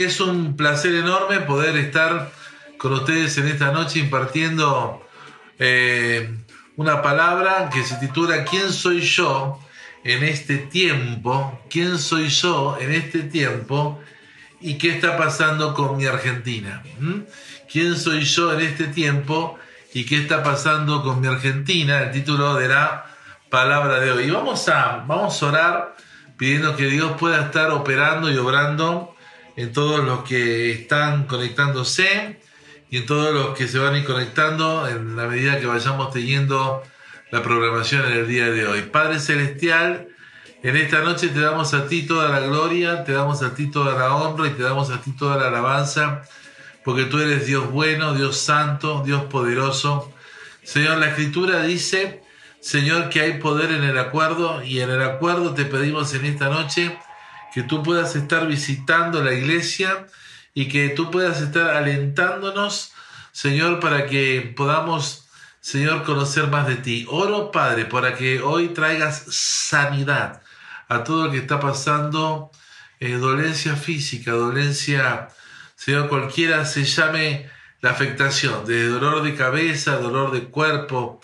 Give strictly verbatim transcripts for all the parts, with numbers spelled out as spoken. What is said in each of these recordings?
Es un placer enorme poder estar con ustedes en esta noche impartiendo eh, una palabra que se titula ¿Quién soy yo en este tiempo? ¿Quién soy yo en este tiempo? ¿Y qué está pasando con mi Argentina? ¿Mm? ¿Quién soy yo en este tiempo? ¿Y qué está pasando con mi Argentina? El título de la palabra de hoy. Y vamos a, vamos a orar pidiendo que Dios pueda estar operando y obrando en todos los que están conectándose y en todos los que se van a ir conectando en la medida que vayamos teniendo la programación en el día de hoy. Padre Celestial, en esta noche te damos a ti toda la gloria, te damos a ti toda la honra y te damos a ti toda la alabanza, porque tú eres Dios bueno, Dios santo, Dios poderoso. Señor, la Escritura dice, Señor, que hay poder en el acuerdo, y en el acuerdo te pedimos en esta noche que tú puedas estar visitando la iglesia y que tú puedas estar alentándonos, Señor, para que podamos, Señor, conocer más de ti. Oro, Padre, para que hoy traigas sanidad a todo lo que está pasando, eh, dolencia física, dolencia, Señor, cualquiera se llame la afectación, de dolor de cabeza, dolor de cuerpo,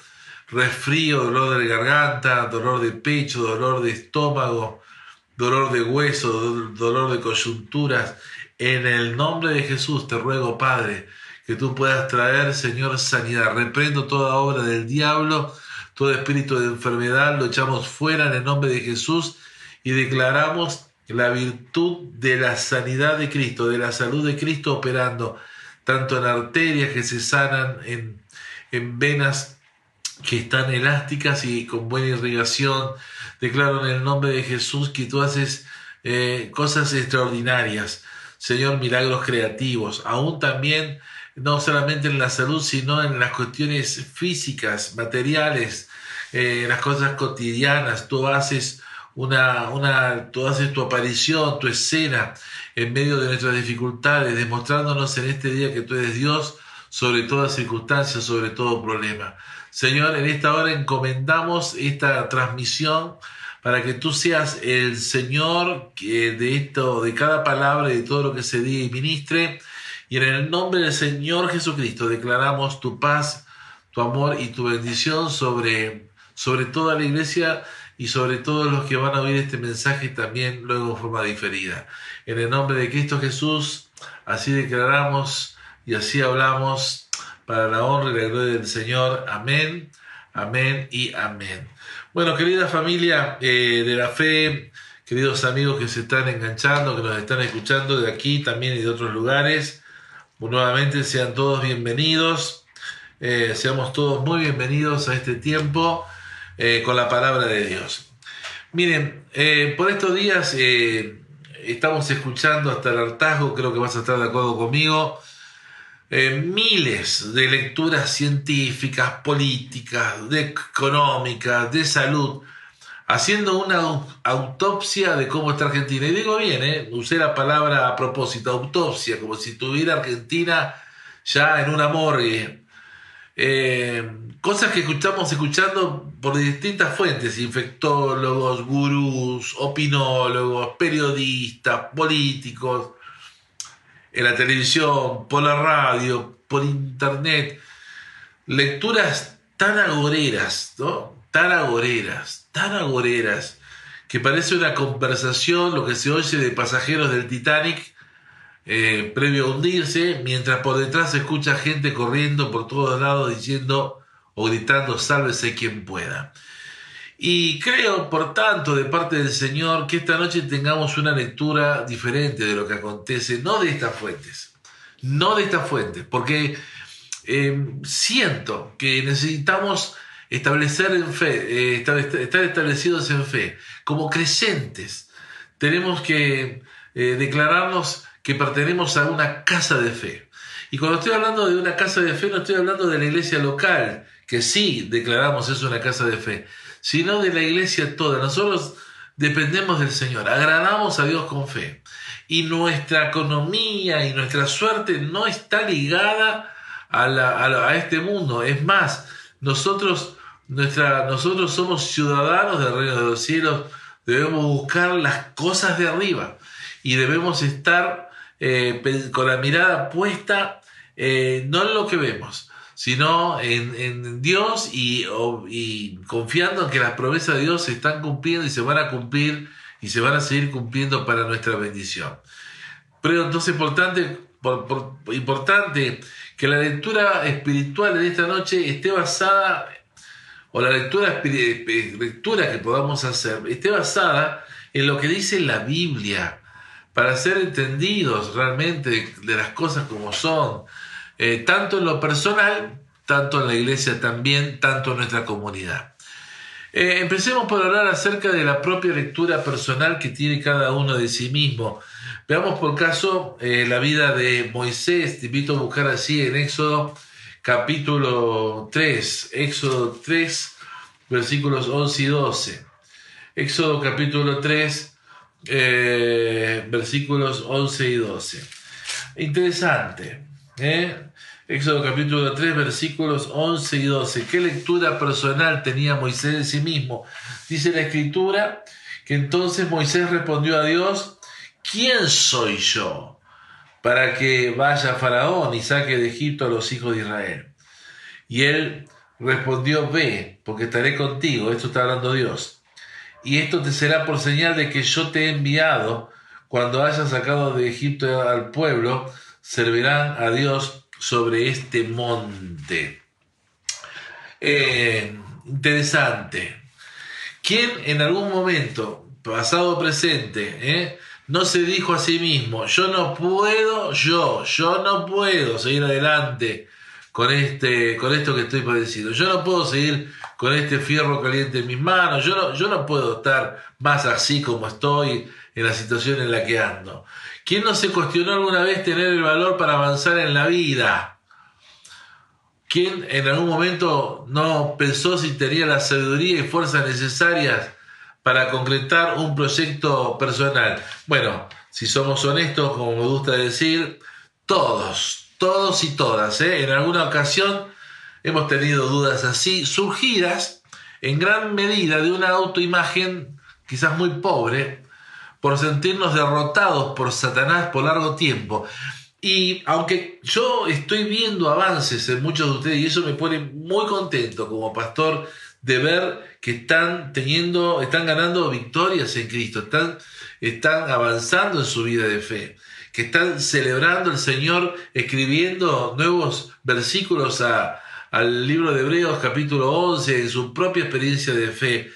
resfrío, dolor de garganta, dolor de pecho, dolor de estómago, dolor de hueso, dolor de coyunturas. En el nombre de Jesús te ruego, Padre, que tú puedas traer, Señor, sanidad. Reprendo toda obra del diablo, todo espíritu de enfermedad, lo echamos fuera en el nombre de Jesús y declaramos la virtud de la sanidad de Cristo, de la salud de Cristo operando, tanto en arterias que se sanan, en, en venas que están elásticas y con buena irrigación. Declaro en el nombre de Jesús que tú haces eh, cosas extraordinarias, Señor, milagros creativos, aún también no solamente en la salud, sino en las cuestiones físicas, materiales, eh, las cosas cotidianas. Tú haces una, una, tú haces tu aparición, tu escena en medio de nuestras dificultades, demostrándonos en este día que tú eres Dios sobre toda circunstancia, sobre todo problema. Señor, en esta hora encomendamos esta transmisión para que tú seas el Señor de esto, de cada palabra y de todo lo que se diga y ministre. Y en el nombre del Señor Jesucristo declaramos tu paz, tu amor y tu bendición sobre, sobre toda la iglesia y sobre todos los que van a oír este mensaje también luego en forma diferida. En el nombre de Cristo Jesús, así declaramos y así hablamos, para la honra y la gloria del Señor. Amén, amén y amén. Bueno, querida familia eh, de la fe, queridos amigos que se están enganchando, que nos están escuchando de aquí también y de otros lugares, nuevamente sean todos bienvenidos, eh, seamos todos muy bienvenidos a este tiempo eh, con la palabra de Dios. Miren, eh, por estos días eh, estamos escuchando hasta el hartazgo, creo que vas a estar de acuerdo conmigo, Eh, miles de lecturas científicas, políticas, de económicas, de salud, haciendo una autopsia de cómo está Argentina. Y digo bien, eh, usé la palabra a propósito, autopsia, como si tuviera Argentina ya en una morgue. Eh, cosas que escuchamos escuchando por distintas fuentes, infectólogos, gurús, opinólogos, periodistas, políticos, en la televisión, por la radio, por internet, lecturas tan agoreras, ¿no? Tan agoreras, tan agoreras, que parece una conversación, lo que se oye de pasajeros del Titanic, eh, previo a hundirse, mientras por detrás se escucha gente corriendo por todos lados diciendo o gritando, sálvese quien pueda. Y creo, por tanto, de parte del Señor, que esta noche tengamos una lectura diferente de lo que acontece, no de estas fuentes, no de estas fuentes, porque eh, siento que necesitamos establecer en fe, eh, establecer, estar establecidos en fe. Como creyentes, tenemos que eh, declararnos que pertenecemos a una casa de fe. Y cuando estoy hablando de una casa de fe, no estoy hablando de la iglesia local, que sí declaramos es una casa de fe, sino de la iglesia toda. Nosotros dependemos del Señor, agradamos a Dios con fe. Y nuestra economía y nuestra suerte no está ligada a, la, a, la, a este mundo. Es más, nosotros, nuestra, nosotros somos ciudadanos del reino de los cielos, debemos buscar las cosas de arriba y debemos estar eh, con la mirada puesta eh, no en lo que vemos, sino en, en Dios y, y confiando en que las promesas de Dios se están cumpliendo y se van a cumplir y se van a seguir cumpliendo para nuestra bendición. Pero entonces importante, por, por, importante que la lectura espiritual en esta noche esté basada, o la lectura, lectura que podamos hacer, esté basada en lo que dice la Biblia, para ser entendidos realmente de, de las cosas como son, Eh, tanto en lo personal, tanto en la iglesia también, tanto en nuestra comunidad. Eh, empecemos por hablar acerca de la propia lectura personal que tiene cada uno de sí mismo. Veamos por caso eh, la vida de Moisés. Te invito a buscar así en Éxodo capítulo tres, Éxodo tres, versículos once y doce. Éxodo capítulo tres, eh, versículos once y doce. Interesante. ¿Eh? Éxodo capítulo tres, versículos once y doce. ¿Qué lectura personal tenía Moisés de sí mismo? Dice la Escritura que entonces Moisés respondió a Dios: ¿Quién soy yo para que vaya Faraón y saque de Egipto a los hijos de Israel? Y él respondió: Ve, porque estaré contigo. Esto está hablando Dios. Y esto te será por señal de que yo te he enviado. Cuando hayas sacado de Egipto al pueblo, servirán a Dios sobre este monte. Eh, interesante. ¿Quién en algún momento, pasado o presente, eh, no se dijo a sí mismo: yo no puedo, yo, yo no puedo seguir adelante con, este, con esto que estoy padeciendo? Yo no puedo seguir con este fierro caliente en mis manos, yo no, yo no puedo estar más así como estoy en la situación en la que ando. ¿Quién no se cuestionó alguna vez tener el valor para avanzar en la vida? ¿Quién en algún momento no pensó si tenía la sabiduría y fuerzas necesarias para concretar un proyecto personal? Bueno, si somos honestos, como me gusta decir, todos, todos y todas, ¿eh? en alguna ocasión hemos tenido dudas así, surgidas en gran medida de una autoimagen quizás muy pobre, por sentirnos derrotados por Satanás por largo tiempo. Y aunque yo estoy viendo avances en muchos de ustedes, y eso me pone muy contento como pastor de ver que están teniendo, están ganando victorias en Cristo, están, están avanzando en su vida de fe, que están celebrando al Señor, escribiendo nuevos versículos a, al libro de Hebreos capítulo once, en su propia experiencia de fe.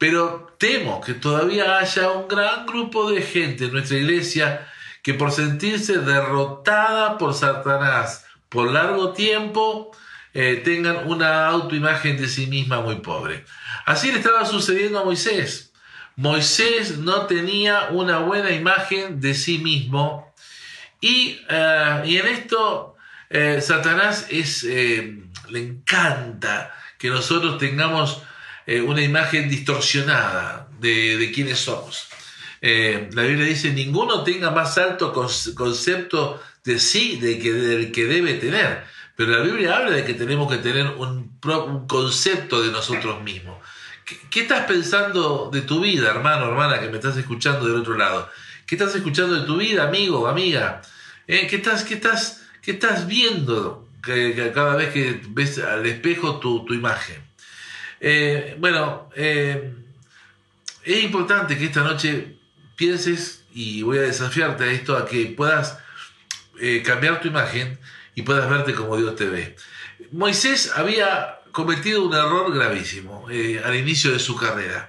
Pero temo que todavía haya un gran grupo de gente en nuestra iglesia que, por sentirse derrotada por Satanás por largo tiempo, eh, tengan una autoimagen de sí misma muy pobre. Así le estaba sucediendo a Moisés. Moisés no tenía una buena imagen de sí mismo y, eh, y en esto eh, Satanás es, eh, le encanta que nosotros tengamos una imagen distorsionada de, de quiénes somos. Eh, la Biblia dice: ninguno tenga más alto concepto de sí de que, del que debe tener. Pero la Biblia habla de que tenemos que tener un, un concepto de nosotros mismos. ¿Qué, qué estás pensando de tu vida, hermano, hermana, que me estás escuchando del otro lado? ¿Qué estás escuchando de tu vida, amigo, amiga? Eh, ¿qué, estás, qué, estás, ¿Qué estás viendo cada vez que ves al espejo tu, tu imagen? Eh, bueno, eh, es importante que esta noche pienses, y voy a desafiarte a esto, a que puedas eh, cambiar tu imagen y puedas verte como Dios te ve. Moisés había cometido un error gravísimo eh, al inicio de su carrera.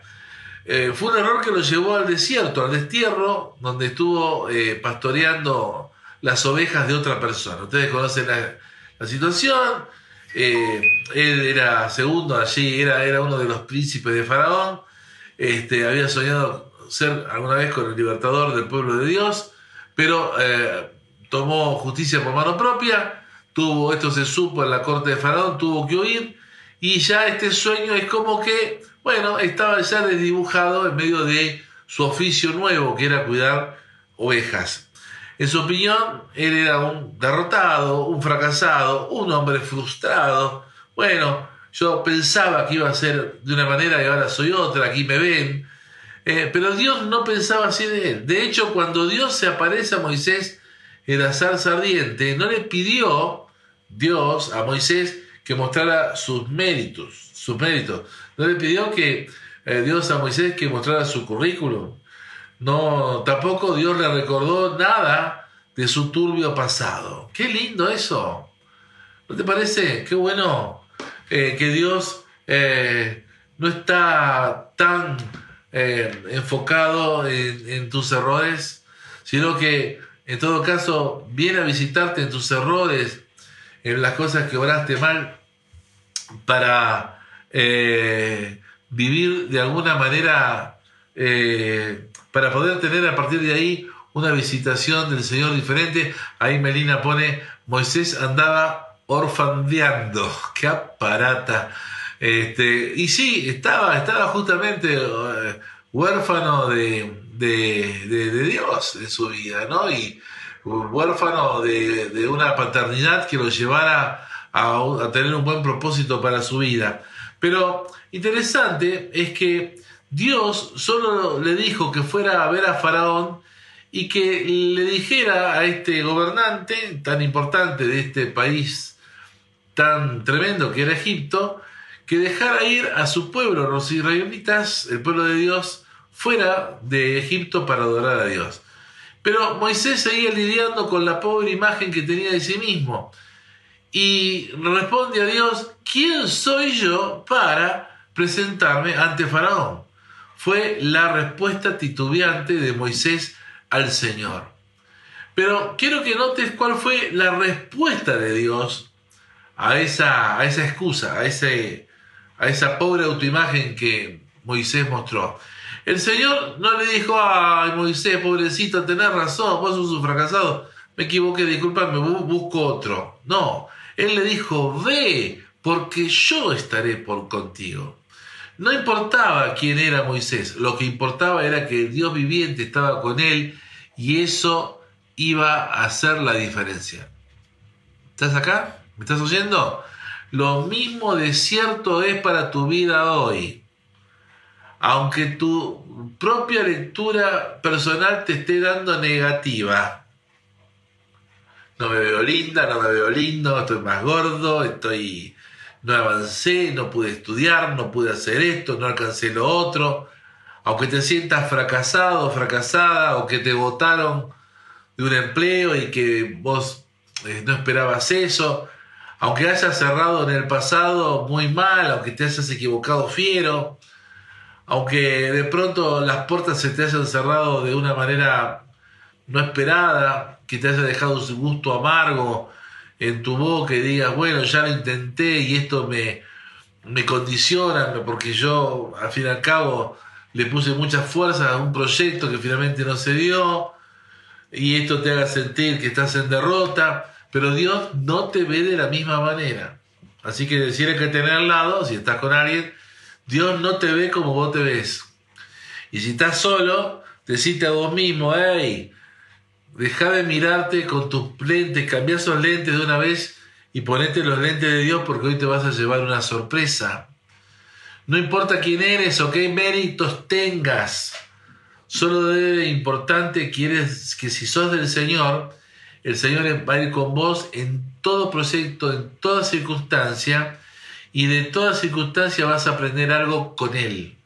Eh, fue un error que lo llevó al desierto, al destierro, donde estuvo eh, pastoreando las ovejas de otra persona. Ustedes conocen la, la situación. Eh, él era segundo allí, era, era uno de los príncipes de Faraón. Este, había soñado ser alguna vez con el libertador del pueblo de Dios, pero eh, tomó justicia por mano propia. Tuvo, esto se supo en la corte de Faraón, tuvo que huir, y ya este sueño es como que, bueno, estaba ya desdibujado en medio de su oficio nuevo, que era cuidar ovejas. En su opinión, él era un derrotado, un fracasado, un hombre frustrado. Bueno, yo pensaba que iba a ser de una manera y ahora soy otra, aquí me ven. Eh, pero Dios no pensaba así de él. De hecho, cuando Dios se aparece a Moisés en la zarza ardiente, no le pidió Dios a Moisés que mostrara sus méritos, sus méritos. No le pidió que eh, Dios a Moisés que mostrara su currículum. No, tampoco Dios le recordó nada de su turbio pasado. ¡Qué lindo eso! ¿No te parece? ¡Qué bueno eh, que Dios eh, no está tan eh, enfocado en, en tus errores, sino que en todo caso viene a visitarte en tus errores, en las cosas que oraste mal, para eh, vivir de alguna manera... Eh, para poder tener a partir de ahí una visitación del Señor diferente. Ahí Melina pone, Moisés andaba orfandeando. ¡Qué aparata! Este, y sí, estaba, estaba justamente uh, huérfano de, de, de, de Dios en su vida, ¿no? Y huérfano de, de una paternidad que lo llevara a, a tener un buen propósito para su vida. Pero interesante es que Dios solo le dijo que fuera a ver a Faraón y que le dijera a este gobernante tan importante de este país tan tremendo que era Egipto, que dejara ir a su pueblo, los israelitas, el pueblo de Dios, fuera de Egipto para adorar a Dios. Pero Moisés seguía lidiando con la pobre imagen que tenía de sí mismo y responde a Dios, ¿quién soy yo para presentarme ante Faraón? Fue la respuesta titubeante de Moisés al Señor. Pero quiero que notes cuál fue la respuesta de Dios a esa, a esa excusa, a, ese, a esa pobre autoimagen que Moisés mostró. El Señor no le dijo, ay Moisés, pobrecito, tenés razón, vos sos un fracasado, me equivoqué, discúlpame, busco otro. No, Él le dijo, ve, porque yo estaré por contigo. No importaba quién era Moisés, lo que importaba era que el Dios viviente estaba con él y eso iba a hacer la diferencia. ¿Estás acá? ¿Me estás oyendo? Lo mismo de cierto es para tu vida hoy. Aunque tu propia lectura personal te esté dando negativa. No me veo linda, no me veo lindo, estoy más gordo, estoy... no avancé, no pude estudiar, no pude hacer esto, no alcancé lo otro. Aunque te sientas fracasado, fracasada, o que te botaron de un empleo y que vos eh, no esperabas eso, aunque hayas cerrado en el pasado muy mal, aunque te hayas equivocado fiero, aunque de pronto las puertas se te hayan cerrado de una manera no esperada, que te haya dejado un gusto amargo en tu boca y digas, bueno, ya lo intenté y esto me, me condiciona, porque yo al fin y al cabo le puse mucha fuerza a un proyecto que finalmente no se dio y esto te haga sentir que estás en derrota, pero Dios no te ve de la misma manera. Así que decir que tener al lado, si estás con alguien, Dios no te ve como vos te ves. Y si estás solo, decite a vos mismo, hey, dejá de mirarte con tus lentes, cambiá esos lentes de una vez y ponete los lentes de Dios porque hoy te vas a llevar una sorpresa. No importa quién eres o qué méritos tengas, solo es importante que si sos del Señor, el Señor va a ir con vos en todo proyecto, en toda circunstancia y de toda circunstancia vas a aprender algo con Él.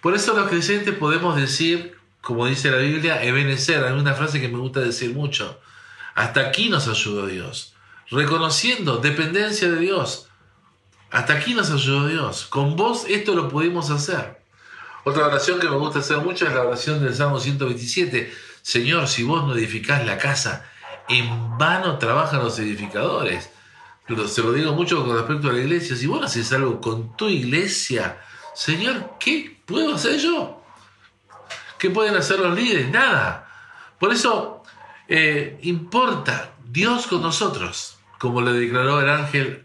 Por eso los creyentes podemos decir, como dice la Biblia, ebenecer, hay una frase que me gusta decir mucho. Hasta aquí nos ayudó Dios. Reconociendo dependencia de Dios. Hasta aquí nos ayudó Dios. Con vos esto lo pudimos hacer. Otra oración que me gusta hacer mucho es la oración del Salmo ciento veintisiete. Señor, si vos no edificás la casa, en vano trabajan los edificadores. Se lo digo mucho con respecto a la iglesia. Si vos no haces algo con tu iglesia, Señor, ¿qué puedo hacer yo? ¿Qué pueden hacer los líderes? Nada. Por eso eh, importa Dios con nosotros, como le declaró el ángel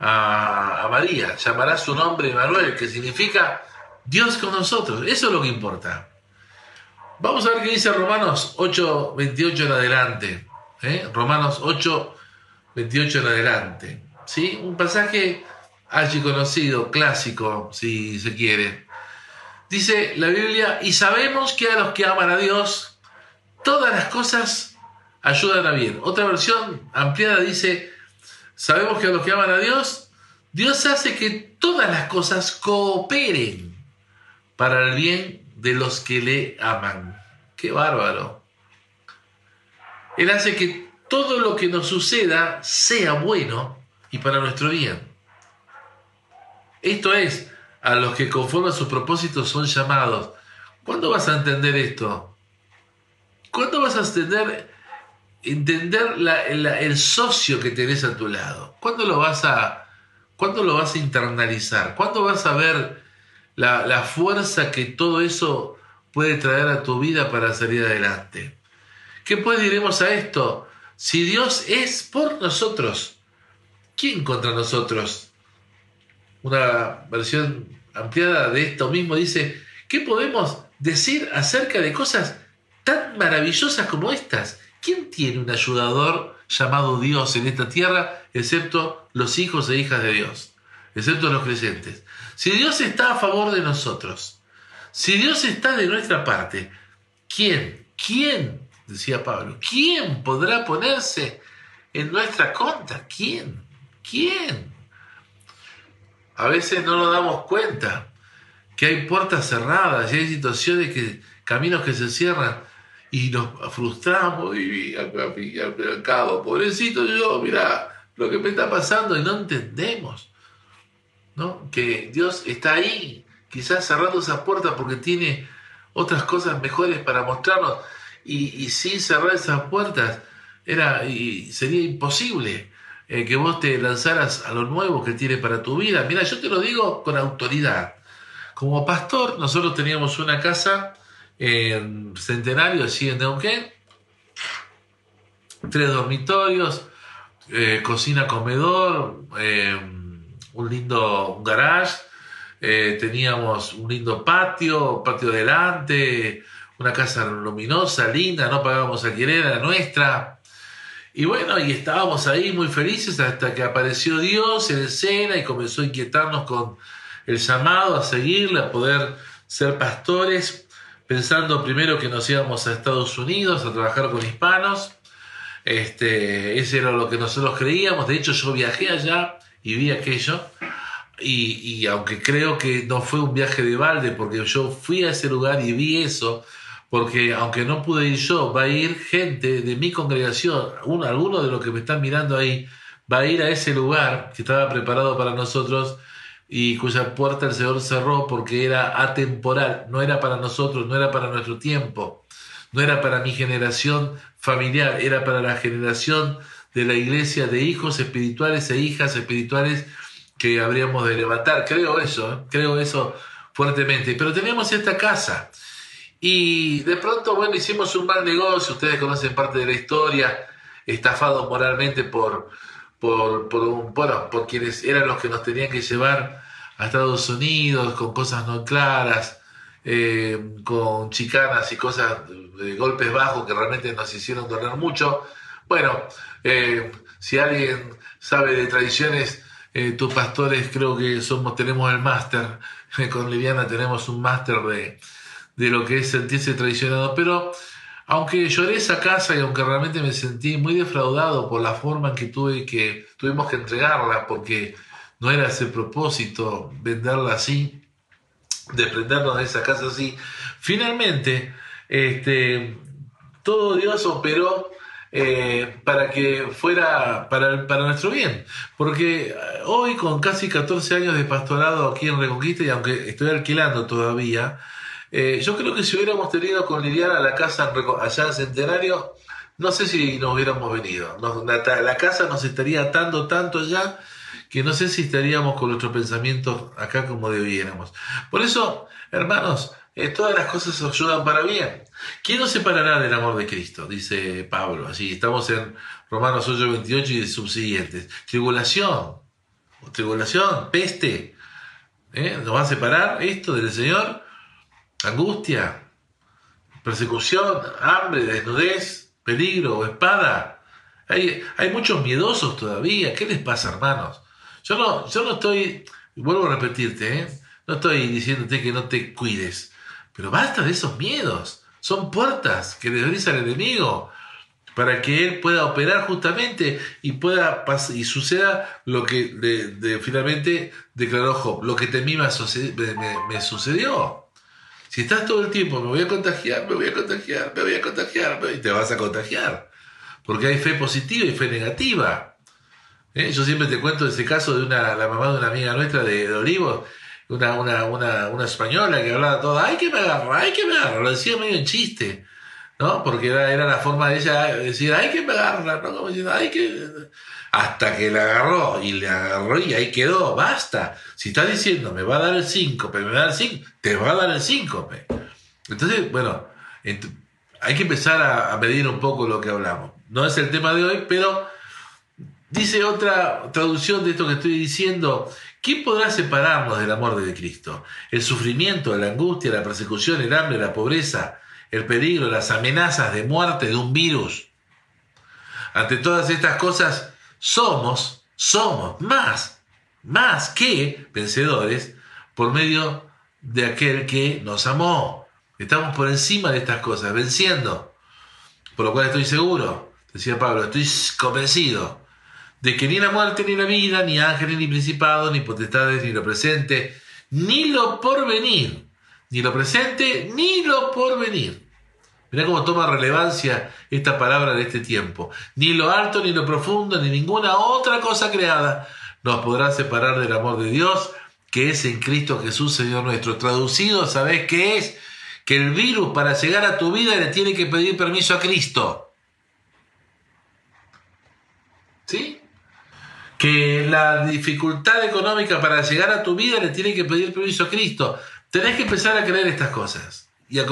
a, a María. Llamará su nombre Emanuel, que significa Dios con nosotros. Eso es lo que importa. Vamos a ver qué dice Romanos ocho veintiocho en adelante. ¿eh? Romanos ocho veintiocho en adelante. ¿Sí? Un pasaje allí conocido, clásico, si se quiere. Dice la Biblia, y sabemos que a los que aman a Dios, todas las cosas ayudan a bien. Otra versión ampliada dice, sabemos que a los que aman a Dios, Dios hace que todas las cosas cooperen para el bien de los que le aman. ¡Qué bárbaro! Él hace que todo lo que nos suceda sea bueno y para nuestro bien. Esto es, a los que conforme a sus propósitos son llamados. ¿Cuándo vas a entender esto? ¿Cuándo vas a entender, entender la, la, el socio que tenés a tu lado? ¿Cuándo lo vas a, cuándo lo vas a internalizar? ¿Cuándo vas a ver la, la fuerza que todo eso puede traer a tu vida para salir adelante? ¿Qué pues diremos a esto? Si Dios es por nosotros, ¿quién contra nosotros? Una versión ampliada de esto mismo dice, ¿qué podemos decir acerca de cosas tan maravillosas como estas? ¿Quién tiene un ayudador llamado Dios en esta tierra, excepto los hijos e hijas de Dios, excepto los creyentes? Si Dios está a favor de nosotros, si Dios está de nuestra parte, ¿quién, quién, decía Pablo, quién podrá ponerse en nuestra contra? ¿Quién? ¿Quién? A veces no nos damos cuenta que hay puertas cerradas y hay situaciones, que caminos que se cierran y nos frustramos y al mercado, pobrecito yo, mirá lo que me está pasando, y no entendemos, ¿no?, que Dios está ahí, quizás cerrando esas puertas porque tiene otras cosas mejores para mostrarnos, y, y sin cerrar esas puertas era, y sería imposible Eh, que vos te lanzaras a lo nuevo que tiene para tu vida. Mira, yo te lo digo con autoridad. Como pastor, nosotros teníamos una casa en Centenario, allí en Neuquén, tres dormitorios, eh, cocina, comedor, eh, un lindo garage, eh, teníamos un lindo patio, patio delante, una casa luminosa, linda, no pagábamos alquiler, era nuestra. Y bueno, y estábamos ahí muy felices hasta que apareció Dios en escena y comenzó a inquietarnos con el llamado a seguirle, a poder ser pastores, pensando primero que nos íbamos a Estados Unidos a trabajar con hispanos. Este, ese era lo que nosotros creíamos. De hecho, yo viajé allá y vi aquello. Y, y aunque creo que no fue un viaje de balde, porque yo fui a ese lugar y vi eso. Porque aunque no pude ir yo, va a ir gente de mi congregación, uno, alguno de los que me están mirando ahí, va a ir a ese lugar que estaba preparado para nosotros y cuya puerta el Señor cerró porque era atemporal, no era para nosotros, no era para nuestro tiempo, no era para mi generación familiar, era para la generación de la iglesia de hijos espirituales e hijas espirituales que habríamos de levantar. Creo eso, ¿eh? creo eso fuertemente. Pero teníamos esta casa. Y de pronto, bueno, hicimos un mal negocio. Ustedes conocen parte de la historia, estafados moralmente por, por, por, un, bueno, por quienes eran los que nos tenían que llevar a Estados Unidos, con cosas no claras, eh, con chicanas y cosas, eh, golpes bajos que realmente nos hicieron doler mucho. Bueno, eh, si alguien sabe de tradiciones, eh, tus pastores creo que somos tenemos el máster. Con Liliana tenemos un máster de... de lo que es sentirse traicionado. Pero aunque lloré esa casa y aunque realmente me sentí muy defraudado por la forma en que, tuve que tuvimos que entregarla, porque no era ese propósito venderla así, desprendernos de esa casa así, finalmente este, todo Dios operó eh, para que fuera para, para nuestro bien, porque hoy con casi catorce años de pastorado aquí en Reconquista, y aunque estoy alquilando todavía, Eh, yo creo que si hubiéramos tenido con Liliana la casa allá en Centenario, no sé si nos hubiéramos venido. Nos, la, la casa nos estaría atando tanto allá que no sé si estaríamos con nuestros pensamientos acá como debiéramos. Por eso, hermanos, eh, todas las cosas ayudan para bien. ¿Quién nos separará del amor de Cristo? Dice Pablo. Allí estamos en Romanos ocho veintiocho y subsiguientes. Tribulación, tribulación, peste. ¿Eh? ¿Nos va a separar esto del Señor? Angustia, persecución, hambre, desnudez, peligro o espada. Hay, hay muchos miedosos todavía. ¿Qué les pasa, hermanos? Yo no, yo no estoy, vuelvo a repetirte, ¿eh? no estoy diciéndote que no te cuides, pero basta de esos miedos. Son puertas que desliza el enemigo. para que Él pueda operar justamente y pueda y suceda lo que de, de, finalmente declaró Job. Lo que temí me, me, me sucedió. Si estás todo el tiempo, me voy a contagiar, me voy a contagiar, me voy a contagiar, y te vas a contagiar. Porque hay fe positiva y fe negativa. ¿Eh? Yo siempre te cuento ese caso de una, la mamá de una amiga nuestra de, de Olivos, una, una, una, una española que hablaba todo, ¡ay, que me agarra! ¡Ay, que me agarra! Lo decía medio en chiste, ¿no? Porque era, era la forma de ella decir, ¡ay, que me agarra! ¿No? Como diciendo, ¡ay, que...! Hasta que la agarró, y le agarró, y ahí quedó, basta. Si estás diciendo, me va a dar el síncope, me va a dar el síncope, te va a dar el síncope. Entonces, bueno, ent hay que empezar a, a medir un poco lo que hablamos. No es el tema de hoy, pero dice otra traducción de esto que estoy diciendo: ¿quién podrá separarnos del amor de Cristo? El sufrimiento, la angustia, la persecución, el hambre, la pobreza, el peligro, las amenazas de muerte de un virus. Ante todas estas cosas somos, somos más, más que vencedores por medio de aquel que nos amó. Estamos por encima de estas cosas, venciendo. Por lo cual estoy seguro, decía Pablo, estoy convencido de que ni la muerte, ni la vida, ni ángeles, ni principados, ni potestades, ni lo presente, ni lo porvenir, ni lo presente, ni lo porvenir. Mirá cómo toma relevancia esta palabra de este tiempo. Ni lo alto, ni lo profundo, ni ninguna otra cosa creada nos podrá separar del amor de Dios, que es en Cristo Jesús, Señor nuestro. Traducido, ¿sabés qué es? Que el virus, para llegar a tu vida, le tiene que pedir permiso a Cristo. ¿Sí? Que la dificultad económica, para llegar a tu vida, le tiene que pedir permiso a Cristo. Tenés que empezar a creer estas cosas y a,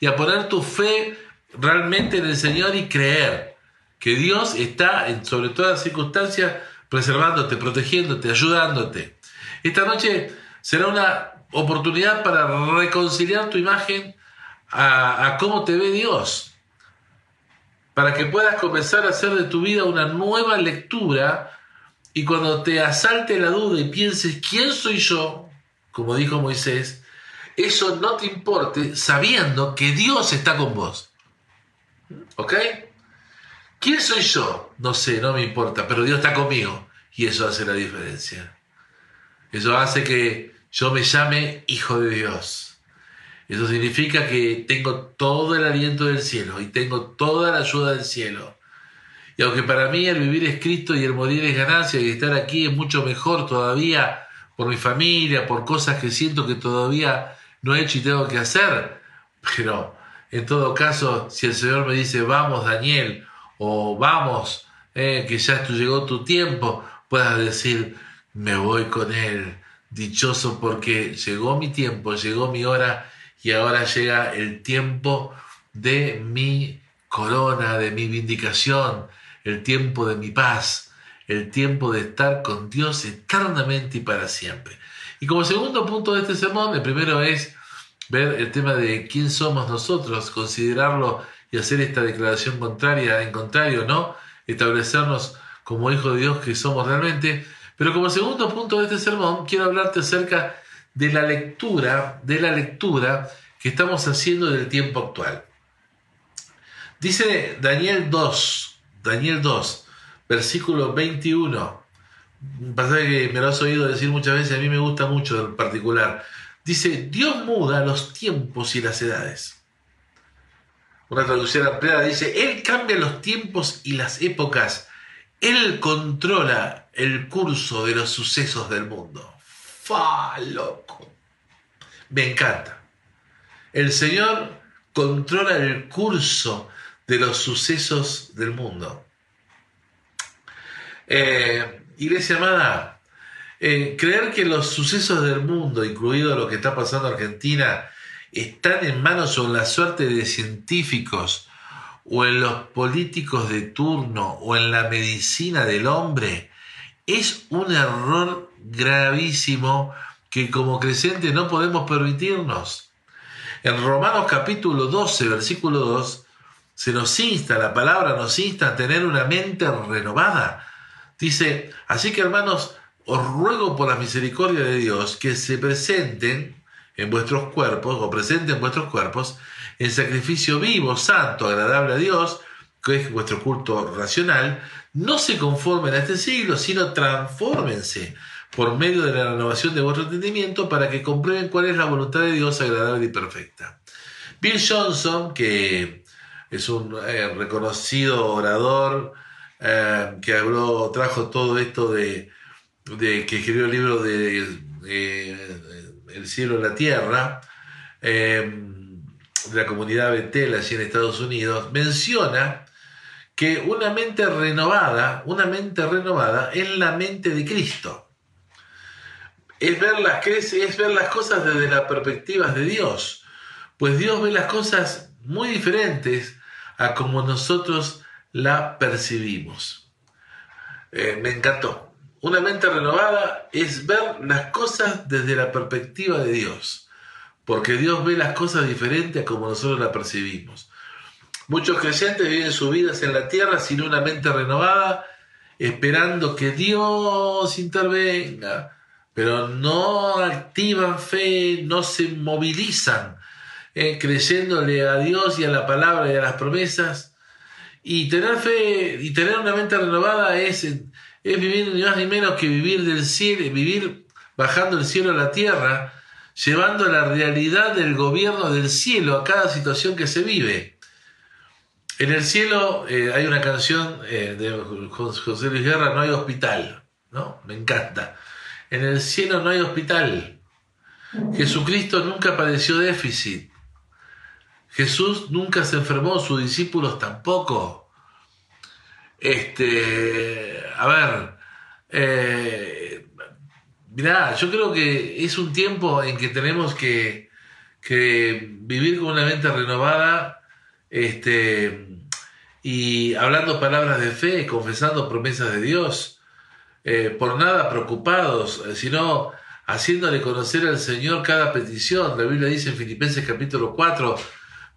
y a poner tu fe realmente en el Señor y creer que Dios está en, sobre todas circunstancias, preservándote, protegiéndote, ayudándote. Esta noche será una oportunidad para reconciliar tu imagen a, a cómo te ve Dios, para que puedas comenzar a hacer de tu vida una nueva lectura, y cuando te asalte la duda y pienses ¿quién soy yo?, como dijo Moisés, eso no te importe, sabiendo que Dios está con vos. ¿Ok? ¿Quién soy yo? No sé, no me importa, pero Dios está conmigo, y eso hace la diferencia. Eso hace que yo me llame hijo de Dios. Eso significa que tengo todo el aliento del cielo y tengo toda la ayuda del cielo. Y aunque para mí el vivir es Cristo y el morir es ganancia, y estar aquí es mucho mejor todavía por mi familia, por cosas que siento que todavía no he hecho y tengo que hacer. Pero en todo caso, si el Señor me dice, vamos Daniel, o vamos, eh, que ya llegó tu tiempo, puedas decir, me voy con Él, dichoso porque llegó mi tiempo, llegó mi hora. Y ahora llega el tiempo de mi corona, de mi vindicación, el tiempo de mi paz, el tiempo de estar con Dios eternamente y para siempre. Y como segundo punto de este sermón, el primero es ver el tema de quién somos nosotros, considerarlo y hacer esta declaración contraria, en contrario, ¿no? Establecernos como hijos de Dios que somos realmente. Pero como segundo punto de este sermón, quiero hablarte acerca de la lectura, de la lectura que estamos haciendo del tiempo actual. Dice Daniel dos, Daniel dos, versículo veintiuno, un pasaje que me lo has oído decir muchas veces, a mí me gusta mucho en particular. Dice, Dios muda los tiempos y las edades. Una traducción ampliada dice, Él cambia los tiempos y las épocas. Él controla el curso de los sucesos del mundo. ¡Fa, loco! Me encanta. El Señor controla el curso de los sucesos del mundo. Eh, iglesia amada, eh, creer que los sucesos del mundo, incluido lo que está pasando en Argentina, están en manos o en la suerte de científicos, o en los políticos de turno, o en la medicina del hombre, es un error gravísimo que como creyentes no podemos permitirnos. En Romanos capítulo doce, versículo dos, se nos insta, la palabra nos insta a tener una mente renovada. Dice, así que hermanos, os ruego por la misericordia de Dios que se presenten en vuestros cuerpos, o presenten vuestros cuerpos, en sacrificio vivo, santo, agradable a Dios, que es vuestro culto racional, no se conformen a este siglo, sino transfórmense por medio de la renovación de vuestro entendimiento para que comprueben cuál es la voluntad de Dios agradable y perfecta. Bill Johnson, que es un eh, reconocido orador, eh, que habló, trajo todo esto de, de que escribió el libro de, de El cielo en la tierra, eh, de la comunidad Bethel, así en Estados Unidos, menciona que una mente renovada, una mente renovada es la mente de Cristo. Es ver las, es ver las cosas desde las perspectivas de Dios. Pues Dios ve las cosas muy diferentes a como nosotros la percibimos. Eh, me encantó. Una mente renovada es ver las cosas desde la perspectiva de Dios. Porque Dios ve las cosas diferentes a como nosotros las percibimos. Muchos creyentes viven sus vidas en la tierra sin una mente renovada, esperando que Dios intervenga, pero no activan fe, no se movilizan eh, creyéndole a Dios y a la palabra y a las promesas. Y tener fe y tener una mente renovada es, es vivir ni más ni menos que vivir del cielo, vivir bajando el cielo a la tierra, llevando la realidad del gobierno del cielo a cada situación que se vive. En el cielo eh, hay una canción eh, de José Luis Guerra, "No hay hospital", ¿no? Me encanta. En el cielo no hay hospital. Jesucristo nunca padeció déficit. Jesús nunca se enfermó, sus discípulos tampoco. Este, a ver, eh, mirá, yo creo que es un tiempo en que tenemos que, que vivir con una mente renovada, este, y hablando palabras de fe, confesando promesas de Dios. Eh, por nada preocupados, sino haciéndole conocer al Señor cada petición. La Biblia dice en Filipenses capítulo cuatro,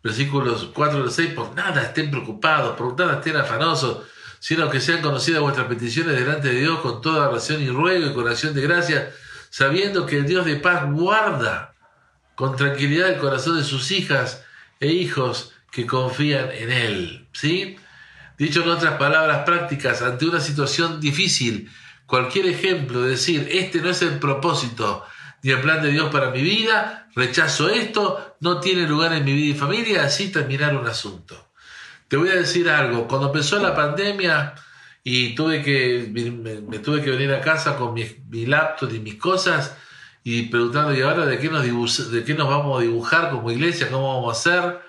versículos cuatro al seis, por nada estén preocupados, por nada estén afanosos, sino que sean conocidas vuestras peticiones delante de Dios con toda oración y ruego y con acción de gracia, sabiendo que el Dios de paz guarda con tranquilidad el corazón de sus hijas e hijos que confían en Él. ¿Sí? Dicho en otras palabras prácticas, ante una situación difícil, cualquier ejemplo de decir, este no es el propósito ni el plan de Dios para mi vida, rechazo esto, no tiene lugar en mi vida y familia, así terminar un asunto. Te voy a decir algo, cuando empezó la pandemia y tuve que, me, me tuve que venir a casa con mi, mi laptop y mis cosas y preguntando, ¿y ahora de qué nos, dibuj- de qué nos vamos a dibujar como iglesia? ¿Cómo vamos a hacer?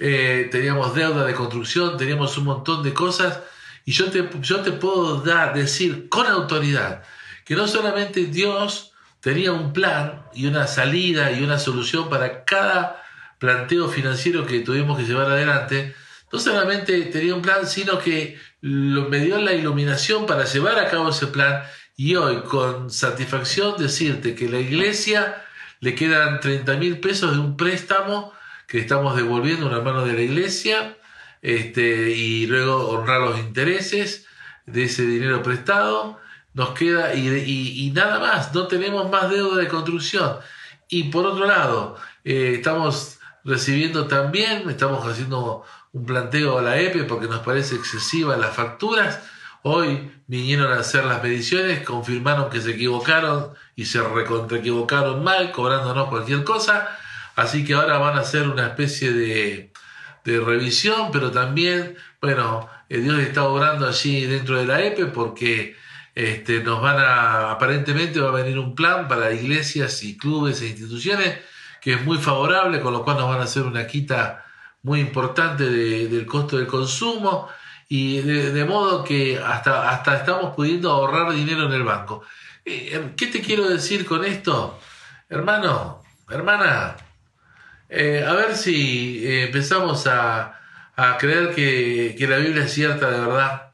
Eh, teníamos deuda de construcción, teníamos un montón de cosas. Y yo te, yo te puedo dar, decir con autoridad que no solamente Dios tenía un plan y una salida y una solución para cada planteo financiero que tuvimos que llevar adelante, no solamente tenía un plan, sino que lo, me dio la iluminación para llevar a cabo ese plan. Y hoy con satisfacción decirte que a la iglesia le quedan treinta mil pesos de un préstamo que estamos devolviendo a un hermano de la iglesia. Este, y luego honrar los intereses de ese dinero prestado, nos queda, y, y, y nada más, no tenemos más deuda de construcción. Y por otro lado, eh, estamos recibiendo también, estamos haciendo un planteo a la E P E porque nos parece excesiva las facturas. Hoy vinieron a hacer las mediciones, confirmaron que se equivocaron y se recontraequivocaron mal, cobrándonos cualquier cosa. Así que ahora van a hacer una especie de... de revisión, pero también, bueno, eh, Dios está obrando allí dentro de la E P E porque este, nos van a, aparentemente va a venir un plan para iglesias y clubes e instituciones que es muy favorable, con lo cual nos van a hacer una quita muy importante de, del costo del consumo y de, de modo que hasta, hasta estamos pudiendo ahorrar dinero en el banco. Eh, ¿Qué te quiero decir con esto? Hermano, hermana, Eh, a ver si eh, empezamos a, a creer que, que la Biblia es cierta de verdad.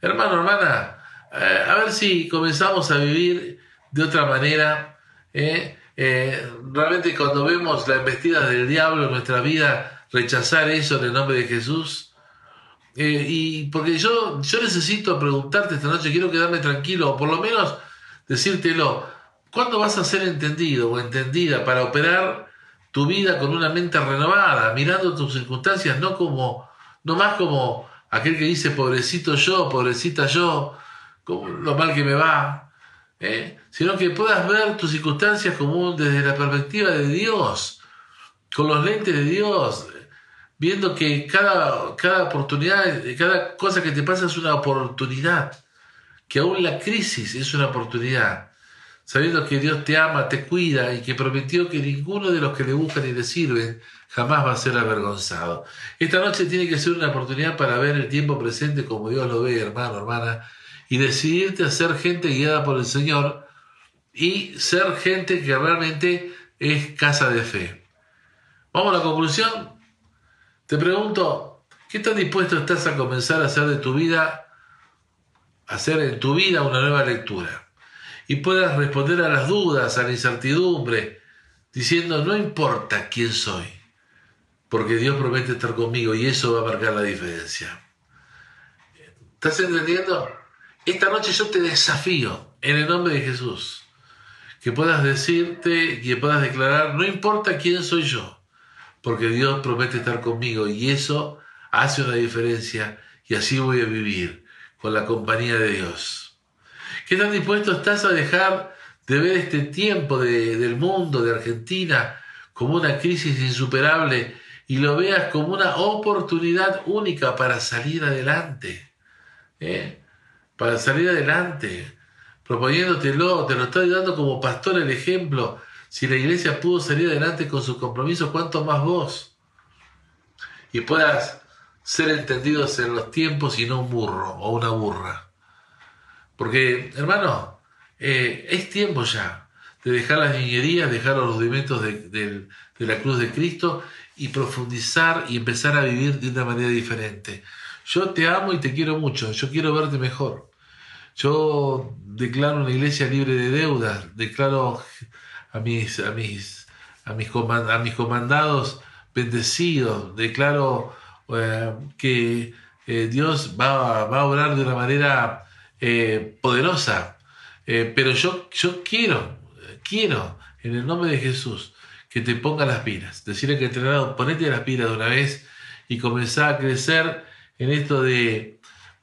Hermano, hermana, eh, a ver si comenzamos a vivir de otra manera. Eh, eh, realmente cuando vemos la embestida del diablo en nuestra vida, rechazar eso en el nombre de Jesús. Eh, y porque yo, yo necesito preguntarte esta noche, quiero quedarme tranquilo, o por lo menos decírtelo. ¿Cuándo vas a ser entendido o entendida para operar tu vida con una mente renovada, mirando tus circunstancias no como, no más como Aquel que dice, pobrecito yo, pobrecita yo, lo mal que me va. ¿Eh? Sino que puedas ver tus circunstancias como desde la perspectiva de Dios, con los lentes de Dios, viendo que cada, cada oportunidad, cada cosa que te pasa es una oportunidad, que aún la crisis es una oportunidad, sabiendo que Dios te ama, te cuida y que prometió que ninguno de los que le buscan y le sirven jamás va a ser avergonzado. Esta noche tiene que ser una oportunidad para ver el tiempo presente como Dios lo ve, hermano, hermana, y decidirte a ser gente guiada por el Señor y ser gente que realmente es casa de fe. Vamos a la conclusión. Te pregunto, ¿qué tan dispuesto estás a comenzar a hacer de tu vida, a hacer en tu vida una nueva lectura? Y puedas responder a las dudas, a la incertidumbre, diciendo, no importa quién soy, porque Dios promete estar conmigo y eso va a marcar la diferencia. ¿Estás entendiendo? Esta noche yo te desafío, en el nombre de Jesús, que puedas decirte, que puedas declarar, no importa quién soy yo, porque Dios promete estar conmigo y eso hace una diferencia y así voy a vivir con la compañía de Dios. ¿Qué tan dispuesto estás a dejar de ver este tiempo de, del mundo, de Argentina, como una crisis insuperable y lo veas como una oportunidad única para salir adelante? ¿Eh? Para salir adelante, proponiéndotelo, te lo estoy dando como pastor el ejemplo. Si la iglesia pudo salir adelante con sus compromisos, ¿cuánto más vos? Y puedas ser entendidos en los tiempos y no un burro o una burra. Porque, hermano, eh, es tiempo ya de dejar las niñerías, dejar los rudimentos de, de, de la cruz de Cristo y profundizar y empezar a vivir de una manera diferente. Yo te amo y te quiero mucho, yo quiero verte mejor. Yo declaro una iglesia libre de deudas, declaro a mis, a mis, a mis, comand- a mis comandados bendecidos, declaro eh, que eh, Dios va, va a obrar de una manera eh, poderosa. Eh, pero yo, yo quiero, quiero, en el nombre de Jesús, que te ponga las pilas. Decirle que te dado, ponete las pilas de una vez y comenzá a crecer en esto de...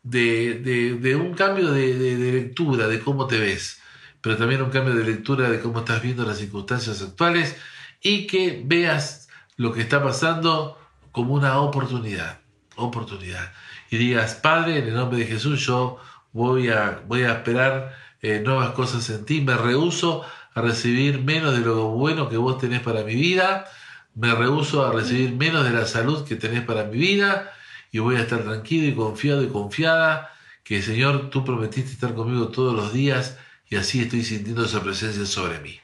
De, de, de un cambio de, de, de lectura de cómo te ves, pero también un cambio de lectura de cómo estás viendo las circunstancias actuales y que veas lo que está pasando como una oportunidad, oportunidad. Y digas, Padre, en el nombre de Jesús, yo voy a, voy a esperar eh, nuevas cosas en ti, me rehúso a recibir menos de lo bueno que vos tenés para mi vida, me rehúso a recibir menos de la salud que tenés para mi vida, y voy a estar tranquilo y confiado y confiada que, Señor, tú prometiste estar conmigo todos los días y así estoy sintiendo esa presencia sobre mí.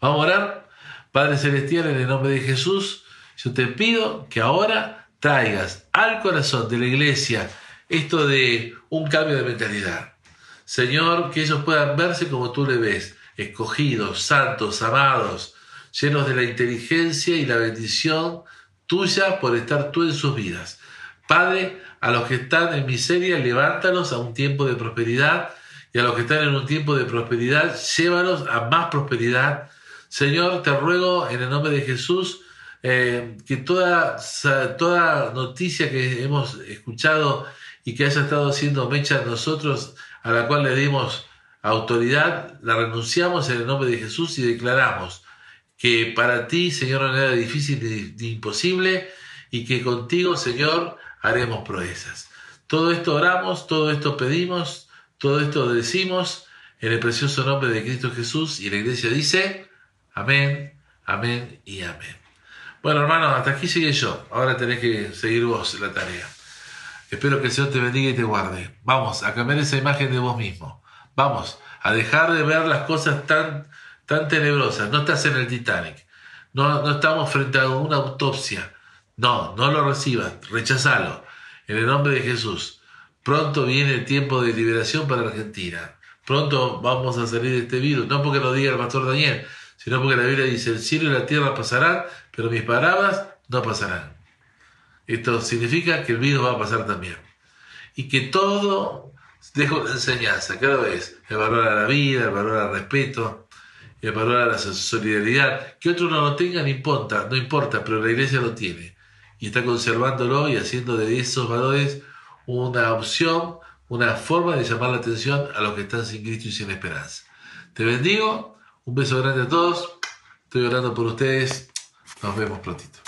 Vamos a orar. Padre Celestial, en el nombre de Jesús, yo te pido que ahora traigas al corazón de la iglesia esto de un cambio de mentalidad. Señor, que ellos puedan verse como tú le ves, escogidos, santos, amados, llenos de la inteligencia y la bendición tuya por estar tú en sus vidas. Padre, a los que están en miseria, levántalos a un tiempo de prosperidad y a los que están en un tiempo de prosperidad, llévalos a más prosperidad. Señor, te ruego en el nombre de Jesús eh, que toda, toda noticia que hemos escuchado y que haya estado haciendo mecha a nosotros, a la cual le dimos autoridad, la renunciamos en el nombre de Jesús y declaramos que para ti, Señor, no era difícil ni imposible y que contigo, Señor, haremos proezas. Todo esto oramos, todo esto pedimos, todo esto decimos en el precioso nombre de Cristo Jesús. Y la iglesia dice, amén, amén y amén. Bueno, hermanos, hasta aquí llegué yo. Ahora tenés que seguir vos la tarea. Espero que el Señor te bendiga y te guarde. Vamos a cambiar esa imagen de vos mismo. Vamos a dejar de ver las cosas tan, tan tenebrosas. No estás en el Titanic. No, no estamos frente a una autopsia. No, no lo recibas, rechazalo. En el nombre de Jesús, pronto viene el tiempo de liberación para Argentina. Pronto vamos a salir de este virus, no porque lo diga el pastor Daniel, sino porque la Biblia dice, el cielo y la tierra pasarán, pero mis palabras no pasarán. Esto significa que el virus va a pasar también. Y que todo deja una enseñanza, cada vez, el valor a la vida, el valor al respeto, el valor a la solidaridad. Que otro no lo tenga, no importa, no importa, pero la iglesia lo tiene. Y está conservándolo y haciendo de esos valores una opción, una forma de llamar la atención a los que están sin Cristo y sin esperanza. Te bendigo, un beso grande a todos, estoy orando por ustedes, nos vemos prontito.